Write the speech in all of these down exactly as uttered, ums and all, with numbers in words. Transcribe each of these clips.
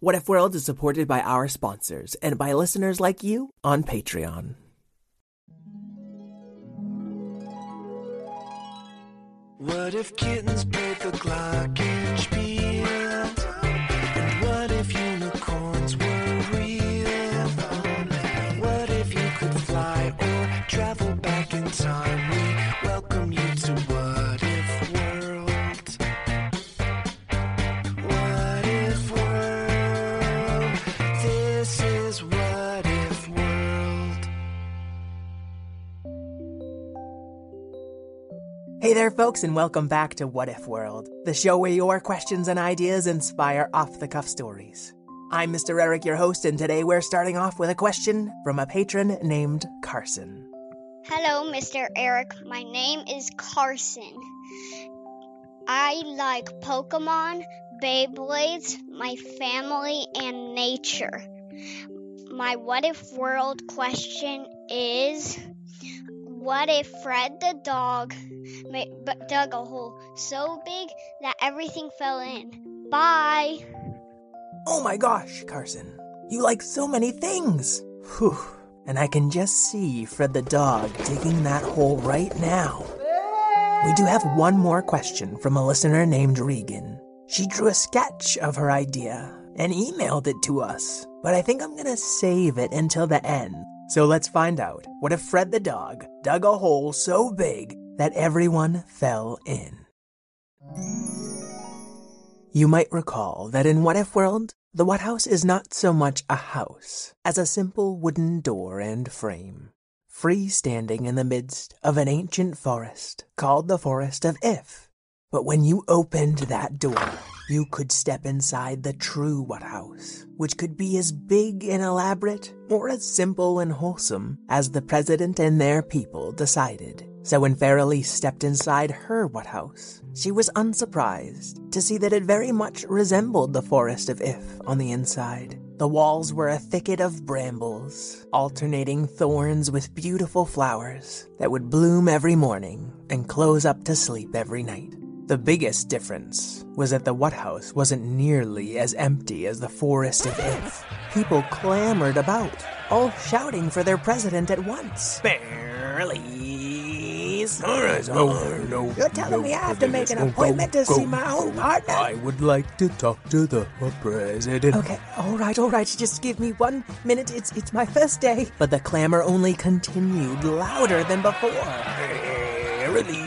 What If World is supported by our sponsors and by listeners like you on Patreon. What if kittens played the glockenspiel? And what if unicorns were real? What if you could fly or travel back in time? We welcome you to What If World. What if world? This is What If World. Hey there, folks, and welcome back to What If World, the show where your questions and ideas inspire off-the-cuff stories. I'm Mister Eric, your host, and today we're starting off with a question from a patron named Carson. Hello, Mister Eric. My name is Carson. I like Pokemon, Beyblades, my family, and nature. My What If World question is, what if Fred the dog dug a hole so big that everything fell in? Bye! Oh my gosh, Carson. You like so many things. Whew. And I can just see Fred the dog digging that hole right now. We do have one more question from a listener named Regan. She drew a sketch of her idea and emailed it to us, but I think I'm going to save it until the end. So let's find out. What if Fred the dog dug a hole so big that everyone fell in? You might recall that in What If World, the What House is not so much a house as a simple wooden door and frame, freestanding in the midst of an ancient forest called the Forest of If. But when you opened that door, you could step inside the true What House, which could be as big and elaborate or as simple and wholesome as the president and their people decided. So when Fair Elise stepped inside her What House, she was unsurprised to see that it very much resembled the Forest of If on the inside. The walls were a thicket of brambles, alternating thorns with beautiful flowers that would bloom every morning and close up to sleep every night. The biggest difference was that the What House wasn't nearly as empty as the Forest of If. People clamored about, all shouting for their president at once. Fair Elise, Snarazard. No, no, You're telling no, me I have to make an go, appointment go, to go, see my own partner? I would like to talk to the president. Okay, all right, all right, just give me one minute. It's, it's my first day. But the clamor only continued louder than before. Fair Elise.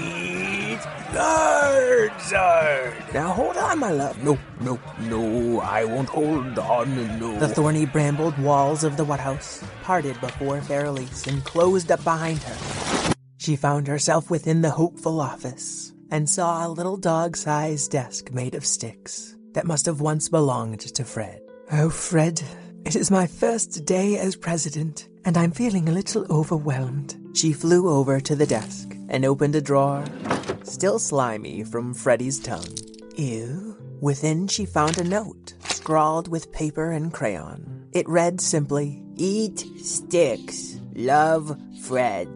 Snarazard! Now hold on, my love. No, no, no, I won't hold on, no. The thorny brambled walls of the What House parted before Fair Elise and closed up behind her. She found herself within the hopeful office and saw a little dog-sized desk made of sticks that must have once belonged to Fred. Oh, Fred, it is my first day as president, and I'm feeling a little overwhelmed. She flew over to the desk and opened a drawer, still slimy from Freddy's tongue. Ew. Within, she found a note, scrawled with paper and crayon. It read simply, "Eat sticks. Love, Fred.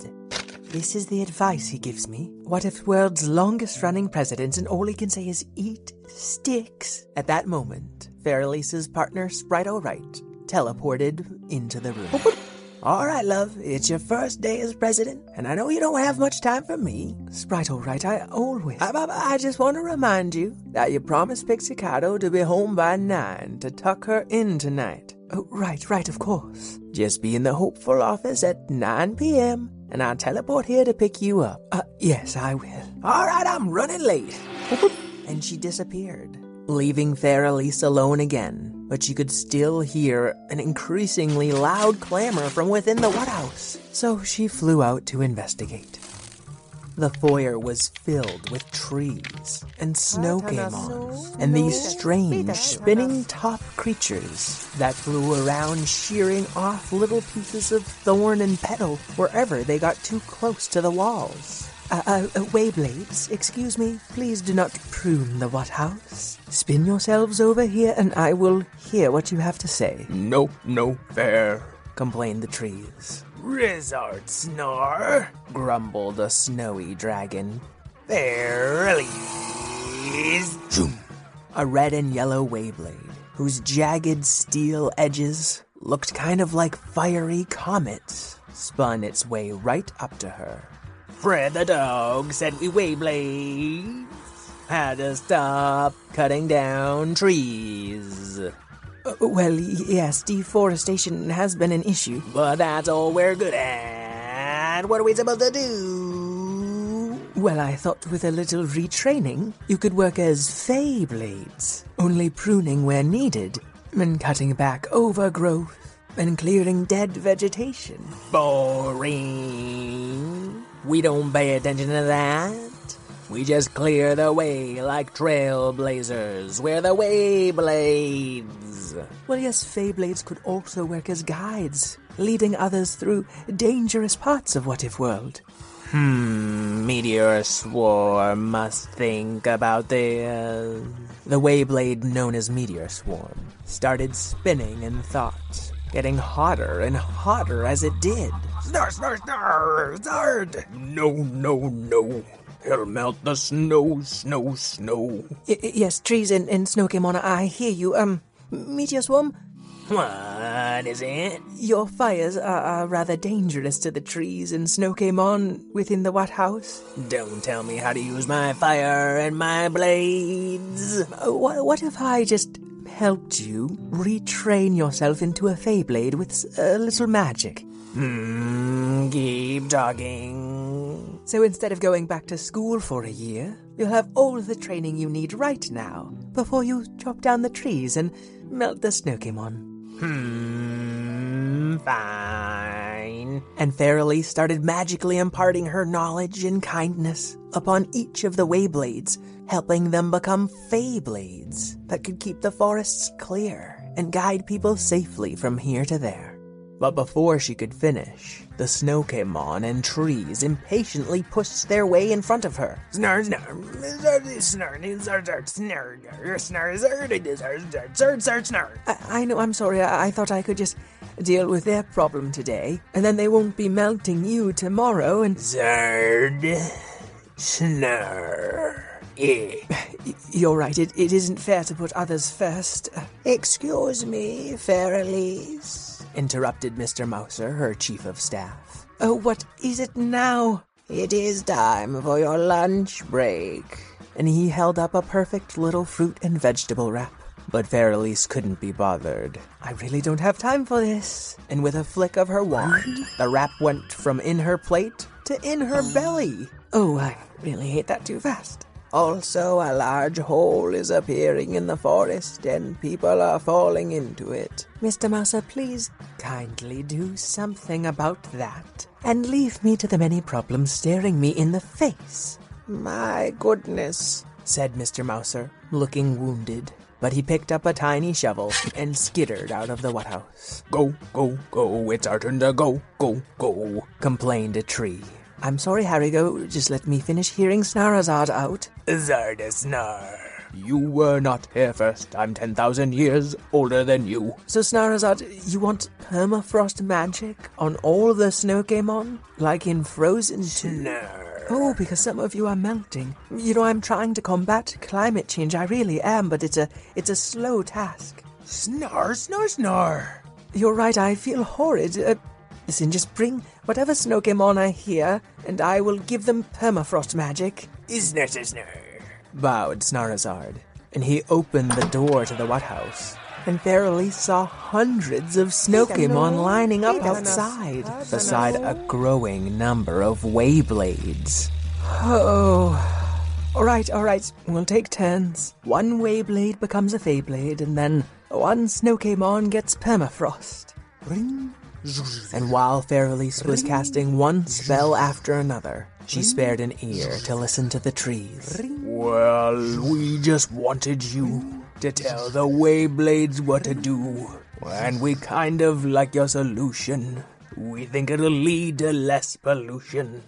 This is the advice he gives me. What if world's longest-running president and all he can say is eat sticks?" At that moment, Fair Elise's partner, Sprite O'Wright, teleported into the room. "All right, love, it's your first day as president, and I know you don't have much time for me. Sprite O'Wright, I always... I, I, I just want to remind you that you promised Pixie Cotto to be home by nine to tuck her in tonight." "Oh, right, right, of course." "Just be in the hopeful office at nine p.m., and I'll teleport here to pick you up." Uh, yes, I will." "All right, I'm running late." And she disappeared, leaving Fair Elise alone again. But she could still hear an increasingly loud clamor from within the What House, so she flew out to investigate. The foyer was filled with trees and Snowkémon, and these strange, spinning top creatures that flew around, shearing off little pieces of thorn and petal wherever they got too close to the walls. Uh, uh, uh, Wayblades, excuse me, please do not prune the What House. Spin yourselves over here and I will hear what you have to say. "No, no, fair," complained the trees. "Rizzard Snore," grumbled a snowy dragon. "Fair Elise." Zoom. A red and yellow Wayblade whose jagged steel edges looked kind of like fiery comets, spun its way right up to her. Fred the dog said we Beyblades had to stop cutting down trees. Well, yes, deforestation has been an issue. But that's all we're good at. What are we supposed to do? Well, I thought with a little retraining, you could work as Fae Blades, only pruning where needed, and cutting back overgrowth, and clearing dead vegetation. Boring. We don't pay attention to that. We just clear the way like trailblazers. We're the Wayblades. Well, yes, Feyblades could also work as guides, leading others through dangerous parts of What If World. Hmm, Meteor Swarm must think about this. The Wayblade, known as Meteor Swarm, started spinning in thought, getting hotter and hotter as it did. Snarr, snarr, snarr, zard! No, no, no. It'll melt the snow, snow, snow. Y- yes, trees and, and Snowkémon, I hear you. Um, Meteor Swarm? What is it? Your fires are, are rather dangerous to the trees and Snowkémon within the Watt House. Don't tell me how to use my fire and my blades. What, what if I just helped you retrain yourself into a Fae Blade with a little magic? Hmm, keep talking. So instead of going back to school for a year, you'll have all the training you need right now, before you chop down the trees and melt the Snowkémon. Hmm, fine. And Fair Elise started magically imparting her knowledge and kindness upon each of the Wayblades, helping them become Fae Blades that could keep the forests clear and guide people safely from here to there. But before she could finish, the Snowkémon and trees impatiently pushed their way in front of her. Snarr, snarr, snarr, snarr, snarr, snarr, snarr, snarr, snarr, snarr. I know, I'm sorry, I, I thought I could just deal with their problem today, and then they won't be melting you tomorrow and... Zard, snarr. You're right, it, it isn't fair to put others first. Excuse me, Fair Elise, interrupted Mister Mouser, her chief of staff. Oh, what is it now? It is time for your lunch break. And he held up a perfect little fruit and vegetable wrap. But Fair Elise couldn't be bothered. I really don't have time for this. And with a flick of her wand, the wrap went from in her plate to in her belly. Oh, I really ate that too fast. Also, a large hole is appearing in the forest, and people are falling into it. Mister Mouser, please kindly do something about that, and leave me to the many problems staring me in the face. My goodness, said Mister Mouser, looking wounded. But he picked up a tiny shovel and skittered out of the Watt House. Go, go, go, it's our turn to go, go, go, complained a tree. I'm sorry, Harrigo, just let me finish hearing Snarazard out. Zardasnar. You were not here first. I'm ten thousand years older than you. So, Snarazard, you want permafrost magic on all the Snowkémon? Like in Frozen two? Snarr. Oh, because some of you are melting. You know, I'm trying to combat climate change. I really am, but it's a, it's a slow task. Snar, snar, snar. You're right, I feel horrid. Uh, Listen, just bring whatever Snowkémon I hear, and I will give them permafrost magic. Isner, isner, bowed Snarazard, and he opened the door to the Watt House, and Fair Elise saw hundreds of Snowkémon lining up outside, beside a growing number of Wayblades. Oh... All right, all right, we'll take turns. One Wayblade becomes a Feyblade, and then one Snowkémon gets permafrost. Ring. And while Fair Elise was casting one spell after another, she spared an ear to listen to the trees. Well, we just wanted you to tell the Wayblades what to do, and we kind of like your solution. We think it'll lead to less pollution.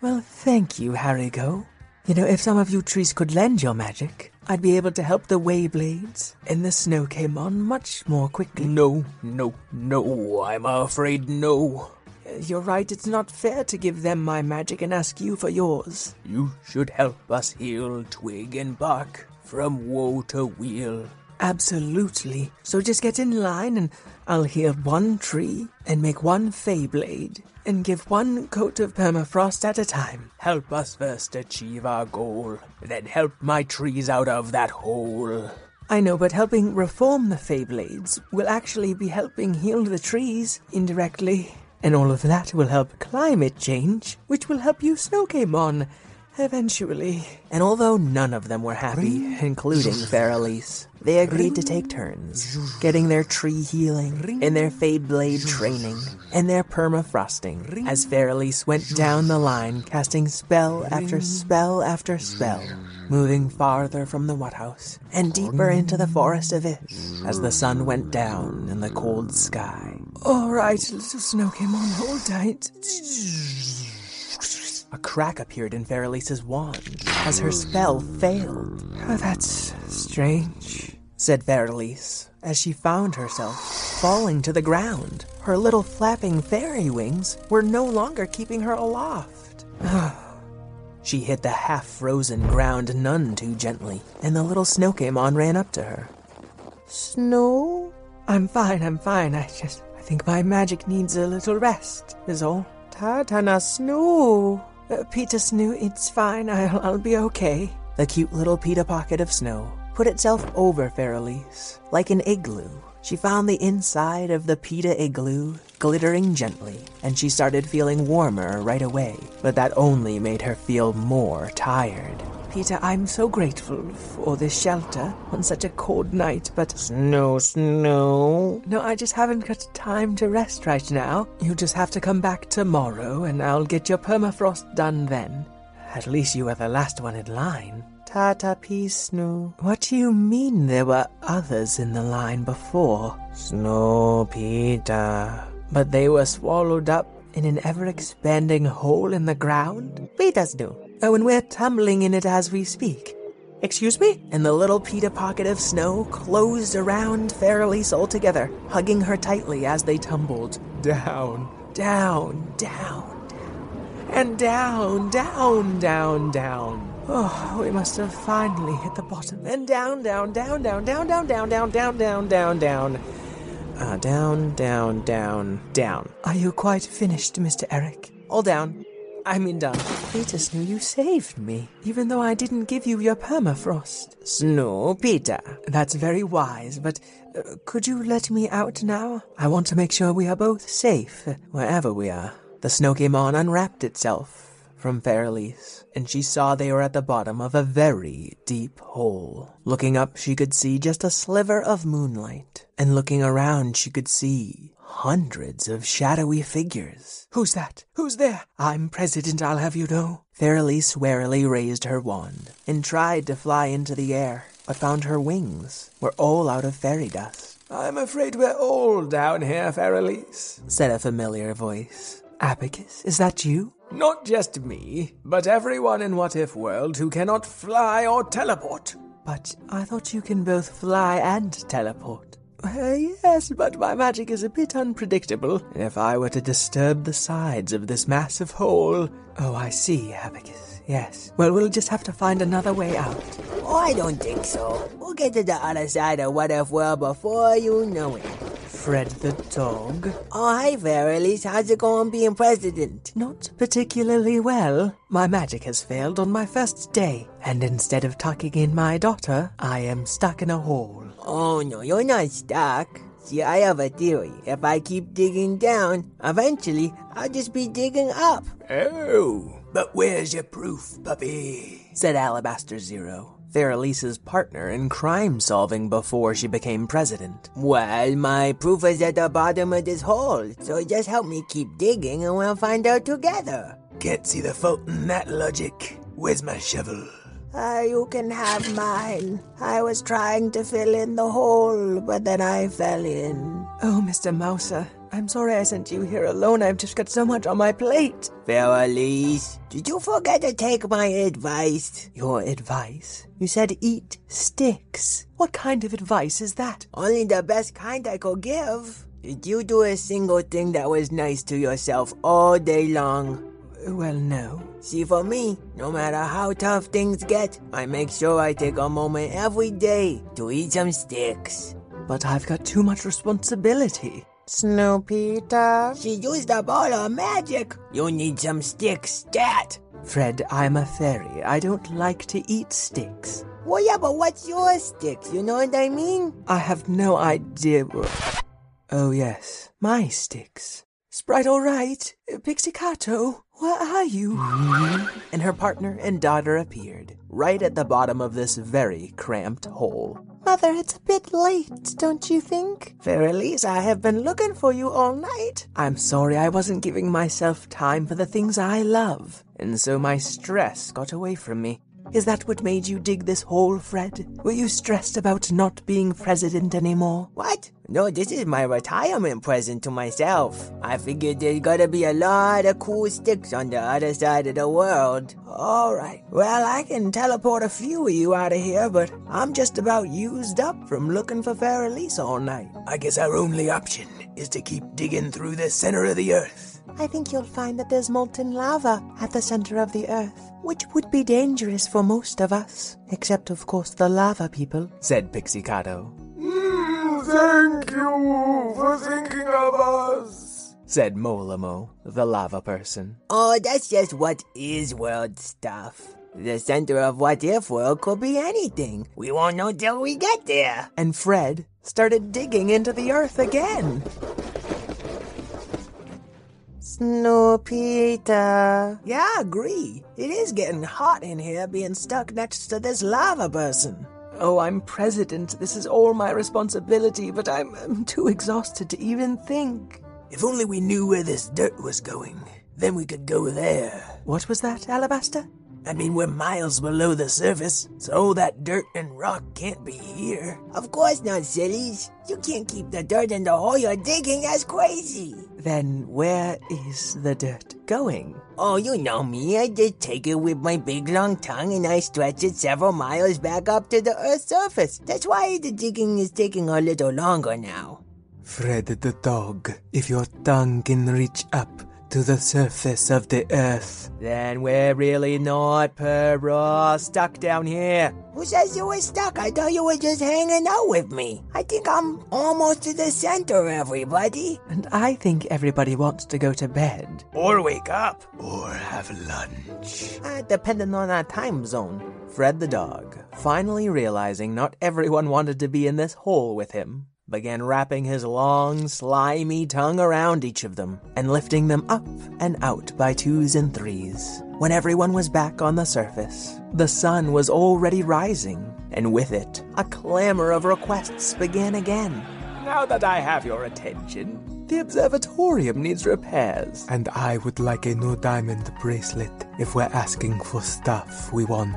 Well, thank you, Harrigo. You know, if some of you trees could lend your magic, I'd be able to help the Wayblades and the Snowkémon much more quickly. No, no, no, I'm afraid no. You're right, it's not fair to give them my magic and ask you for yours. You should help us heal twig and bark from woe to weal. Absolutely. So just get in line and I'll hear one tree and make one Feyblade and give one coat of permafrost at a time. Help us first achieve our goal, then help my trees out of that hole. I know, but helping reform the Feyblades will actually be helping heal the trees indirectly. And all of that will help climate change, which will help you Snowkémon eventually. And although none of them were happy, including Fair Elise, they agreed to take turns, getting their tree healing, and their Feyblade training, and their permafrosting, as Fair Elise went down the line, casting spell after spell after spell, moving farther from the What House, and deeper into the forest of Ish, as the sun went down in the cold sky. Alright, little Snowkémon, hold tight. A crack appeared in Fair Elise's wand as her spell failed. Oh, that's strange, said Fair Elise as she found herself falling to the ground. Her little flapping fairy wings were no longer keeping her aloft. She hit the half-frozen ground none too gently, and the little Snowkémon ran up to her. Snow? I'm fine, I'm fine. I just, I think my magic needs a little rest, is all. Tatana Snow! Uh, Peter Snow, it's fine, I'll, I'll be okay. The cute little Peter Pocket of Snow put itself over Fair Elise. Like an igloo, she found the inside of the Peter igloo glittering gently, and she started feeling warmer right away, but that only made her feel more tired. Peter, I'm so grateful for this shelter on such a cold night, but... Snow, Snow. No, I just haven't got time to rest right now. You just have to come back tomorrow, and I'll get your permafrost done then. At least you were the last one in line. Ta-ta, peace, Snow. What do you mean there were others in the line before? Snow, Peter. But they were swallowed up in an ever-expanding hole in the ground? Peter, Snow. Oh, and we're tumbling in it as we speak. Excuse me? And the little Peter Pocket of Snow closed around Fair Elise altogether, hugging her tightly as they tumbled. Down, down, down, down, and down, down, down, down. Oh, we must have finally hit the bottom. And down, down, down, down, down, down, down, down, down, down, down, down. Ah, down, down, down, down. Are you quite finished, Mister Eric? All down. I mean done. Peter Snow, you saved me, even though I didn't give you your permafrost. Snow, Peter. That's very wise, but uh, could you let me out now? I want to make sure we are both safe, wherever we are. The Snowkémon unwrapped itself from Fair Elise, and she saw they were at the bottom of a very deep hole. Looking up, she could see just a sliver of moonlight, and looking around, she could see... hundreds of shadowy figures. Who's that? Who's there? I'm president, I'll have you know. Fair Elise warily raised her wand and tried to fly into the air, but found her wings were all out of fairy dust. I'm afraid we're all down here, Fair Elise, said a familiar voice. Abacus, is that you? Not just me, but everyone in What If World who cannot fly or teleport. But I thought you can both fly and teleport. Uh, yes, but my magic is a bit unpredictable. If I were to disturb the sides of this massive hole... Oh, I see, Abacus, yes. Well, we'll just have to find another way out. Oh, I don't think so. We'll get to the other side of What If World before you know it. Fred the dog. Oh, hi, Fair Elise. How's it going being president? Not particularly well. My magic has failed on my first day, and instead of tucking in my daughter, I am stuck in a hole. Oh no, you're not stuck. See, I have a theory. If I keep digging down, eventually I'll just be digging up. Oh, but where's your proof, puppy? Said Alabaster Zero, Fair Elise's partner in crime-solving before she became president. Well, my proof is at the bottom of this hole, so just help me keep digging and we'll find out together. Can't see the fault in that logic. Where's my shovel? Uh, you can have mine. I was trying to fill in the hole, but then I fell in. Oh, Mister Mouser, I'm sorry I sent you here alone. I've just got so much on my plate. Fair Elise, did you forget to take my advice? Your advice? You said eat sticks. What kind of advice is that? Only the best kind I could give. Did you do a single thing that was nice to yourself all day long? well, no. See, for me, no matter how tough things get, I make sure I take a moment every day to eat some sticks. But I've got too much responsibility. Snow Peter. She used up all her magic. You need some sticks, stat. Fred, I'm a fairy. I don't like to eat sticks. Well, yeah, but what's your sticks? You know what I mean? I have no idea. Oh, yes. My sticks. Sprite O'Wright, Pixie Cotto, where are you? And her partner and daughter appeared, right at the bottom of this very cramped hole. Mother, it's a bit late, don't you think? Fair Elise, I have been looking for you all night. I'm sorry I wasn't giving myself time for the things I love, and so my stress got away from me. Is that what made you dig this hole, Fred? Were you stressed about not being president anymore? What? No, this is my retirement present to myself. I figured there's gotta be a lot of cool sticks on the other side of the world. Alright, well, I can teleport a few of you out of here, but I'm just about used up from looking for Fair Elise all night. I guess our only option is to keep digging through the center of the earth. I think you'll find that there's molten lava at the center of the earth, which would be dangerous for most of us, except, of course, the lava people, said Pixie Cardo. Mm, thank you for thinking of us, said Molomo, the lava person. Oh, that's just what is world stuff. The center of What If World could be anything. We won't know till we get there. And Fred started digging into the earth again. Snow Peter. Yeah, I agree. It is getting hot in here being stuck next to this lava person. Oh, I'm president. This is all my responsibility, but I'm, I'm too exhausted to even think. If only we knew where this dirt was going, then we could go there. What was that, Alabaster? I mean, we're miles below the surface, so all that dirt and rock can't be here. Of course not, sillies. You can't keep the dirt in the hole you're digging, that's crazy. Then where is the dirt going? Oh, you know me. I just take it with my big long tongue and I stretch it several miles back up to the Earth's surface. That's why the digging is taking a little longer now. Fred the dog, if your tongue can reach up to the surface of the earth, then we're really not per raw stuck down here. Who says you were stuck? I thought you were just hanging out with me. I think I'm almost to the center, everybody. And I think everybody wants to go to bed. Or wake up. Or have lunch. Uh, depending on our time zone. Fred the dog, finally realizing not everyone wanted to be in this hole with him, began wrapping his long, slimy tongue around each of them and lifting them up and out by twos and threes. When everyone was back on the surface, the sun was already rising, and with it, a clamor of requests began again. Now that I have your attention, the observatorium needs repairs. And I would like a new diamond bracelet if we're asking for stuff we want.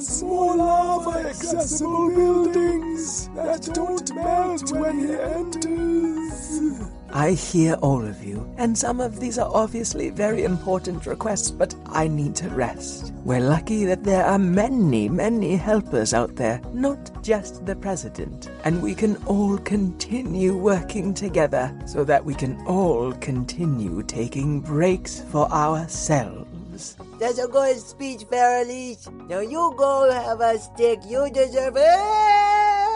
Small lava accessible buildings that don't melt when he enters. I hear all of you, and some of these are obviously very important requests, but I need to rest. We're lucky that there are many, many helpers out there, not just the president, and we can all continue working together so that we can all continue taking breaks for ourselves. That's a good speech, Fair Elise. Now you go have a stick. You deserve it.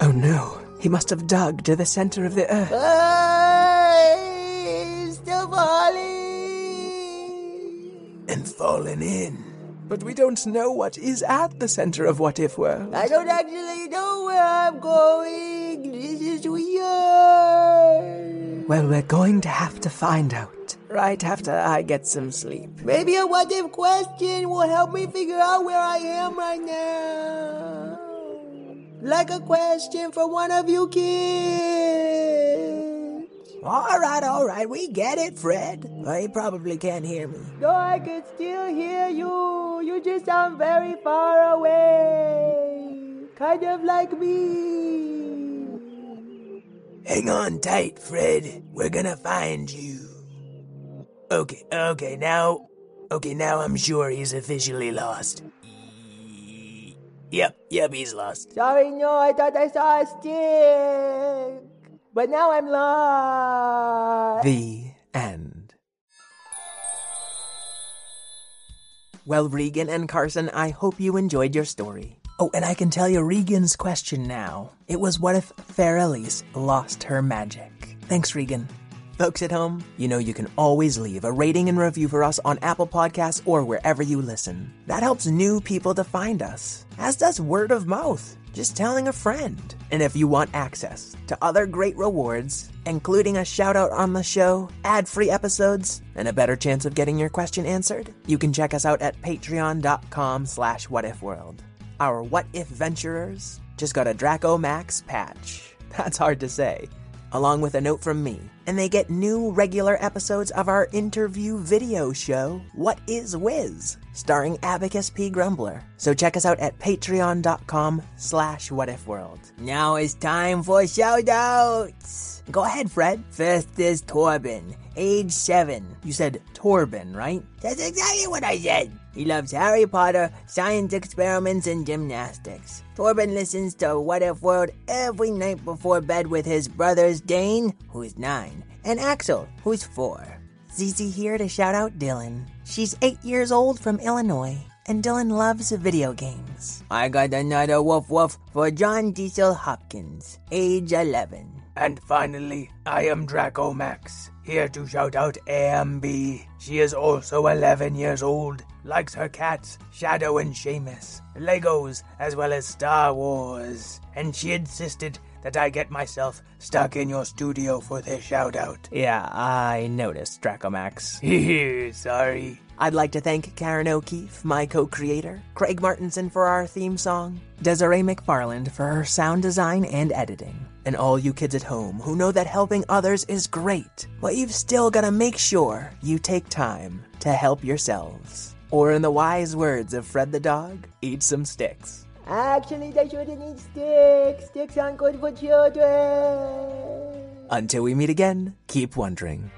Oh no, he must have dug to the center of the earth. I'm still falling. And fallen in. But we don't know what is at the center of What If World. I don't actually know where I'm going. This is weird. Well, we're going to have to find out. Right after I get some sleep. Maybe a what if question will help me figure out where I am right now. Like a question for one of you kids. Alright, alright, we get it, Fred. Well, he probably can't hear me. No, I can still hear you. You just sound very far away. Kind of like me. Hang on tight, Fred. We're gonna find you. Okay, okay, now... Okay, now I'm sure he's officially lost. Yep, yep, he's lost. Sorry, no, I thought I saw a stick. But now I'm lost. The end. Well, Regan and Carson, I hope you enjoyed your story. Oh, and I can tell you Regan's question now. It was, what if Fair Elise lost her magic? Thanks, Regan. Folks at home, you know you can always leave a rating and review for us on Apple Podcasts or wherever you listen. That helps new people to find us, as does word of mouth, just telling a friend. And if you want access to other great rewards, including a shout out on the show, ad-free episodes, and a better chance of getting your question answered, you can check us out at patreon.com slash whatifworld. Our What If Venturers just got a Draco Max patch. That's hard to say. Along with a note from me, and they get new regular episodes of our interview video show, What Is Wiz, starring Abacus P. Grumbler. So check us out at patreon.com slash whatifworld. Now it's time for shoutouts! Go ahead, Fred. First is Torben, age seven. You said Torben, right? That's exactly what I said! He loves Harry Potter, science experiments, and gymnastics. Torben listens to What If World every night before bed with his brothers Dane, who's nine, and Axel, who's four. Zizi here to shout out Dylan. She's eight years old from Illinois, and Dylan loves video games. I got another woof woof for John Diesel Hopkins, age eleven. And finally, I am Draco Max, here to shout out A M B. She is also eleven years old, likes her cats, Shadow and Seamus, Legos, as well as Star Wars. And she insisted that I get myself stuck in your studio for this shout-out. Yeah, I noticed, Dracomax. Hehe, sorry. I'd like to thank Karen O'Keefe, my co-creator, Craig Martinson for our theme song, Desiree McFarland for her sound design and editing, and all you kids at home who know that helping others is great, but you've still got to make sure you take time to help yourselves. Or in the wise words of Fred the dog, eat some sticks. Actually, they shouldn't eat sticks. Sticks aren't good for children. Until we meet again, keep wondering.